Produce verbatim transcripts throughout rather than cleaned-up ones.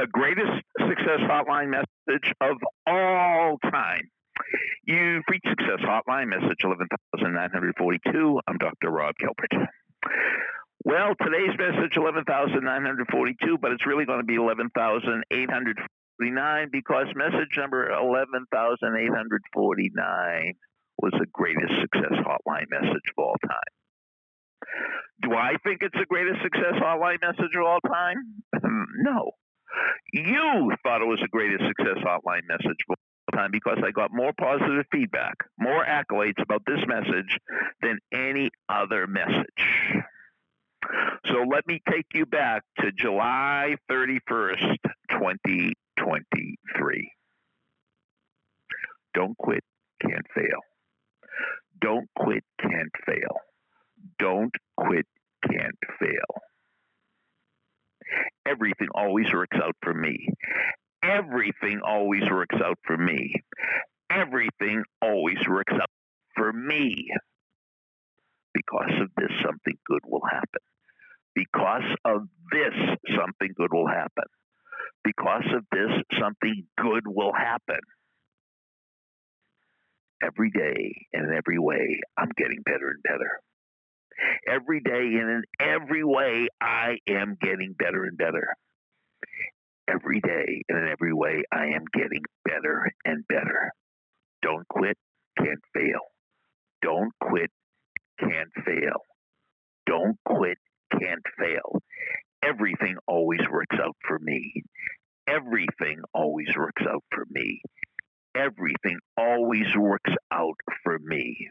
the greatest Success Hotline message of all time. You preach Success Hotline, message eleven thousand nine hundred forty-two. I'm Doctor Rob Gilbert. Well, today's message eleven thousand nine hundred forty-two, but it's really going to be eleven thousand eight hundred forty-nine, because message number eleven thousand eight hundred forty-nine was the greatest Success Hotline message of all time. Do I think it's the greatest Success Hotline message of all time? No. You thought it was the greatest Success Hotline message of all time because I got more positive feedback, more accolades about this message than any other message. So let me take you back to July thirty-first, twenty twenty-three. Don't quit, can't fail. Don't quit, can't fail. Don't quit, can't fail. Everything always works out for me. Everything always works out for me. Everything always works out for me. Because of this, something good will happen. Because of this, something good will happen. Because of this, something good will happen. Every day and in every way, I'm getting better and better. Every day and in every way, I am getting better and better. Every day and in every way, I am getting better and better. Don't quit, can't fail. Don't quit, can't fail. Don't quit, can't fail. Everything always works out for me. Everything always works out for me. Everything always works out for me.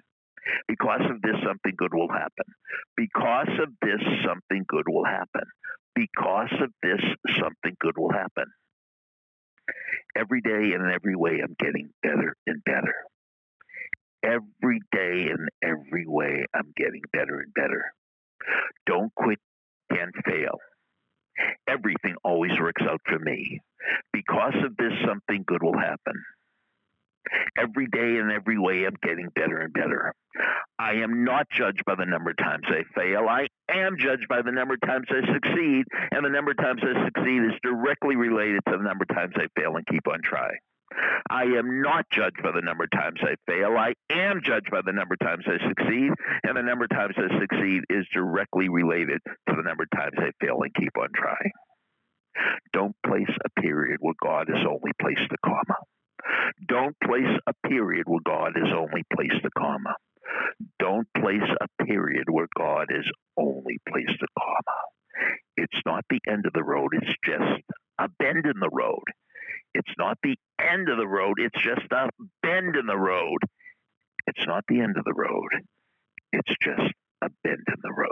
Because of this, something good will happen. Because of this, something good will happen. Because of this, something good will happen. Every day and in every way, I'm getting better and better. Every day and every way, I'm getting better and better. Don't quit, can't fail. Everything always works out for me. Because of this, something good will happen. Every day and every way, I'm getting better and better. I am not judged by the number of times I fail. I am judged by the number of times I succeed, and the number of times I succeed is directly related to the number of times I fail and keep on trying. I am not judged by the number of times I fail. I am judged by the number of times I succeed, and the number of times I succeed is directly related to the number of times I fail and keep on trying. Don't place a period where God has only placed a comma. Don't place a period where God has only placed a comma. Don't place a period where God has only placed a comma. It's not the end of the road. It's just a bend in the road. It's not the end of the road. It's just a bend in the road. It's not the end of the road. It's just a bend in the road.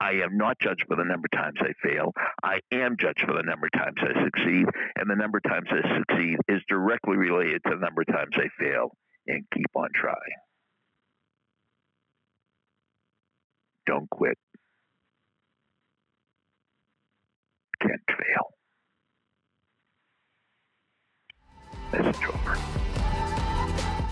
I am not judged by the number of times I fail. I am judged by the number of times I succeed, and the number of times I succeed is directly related to the number of times I fail and keep on trying. Don't quit. Can't fail. Message over.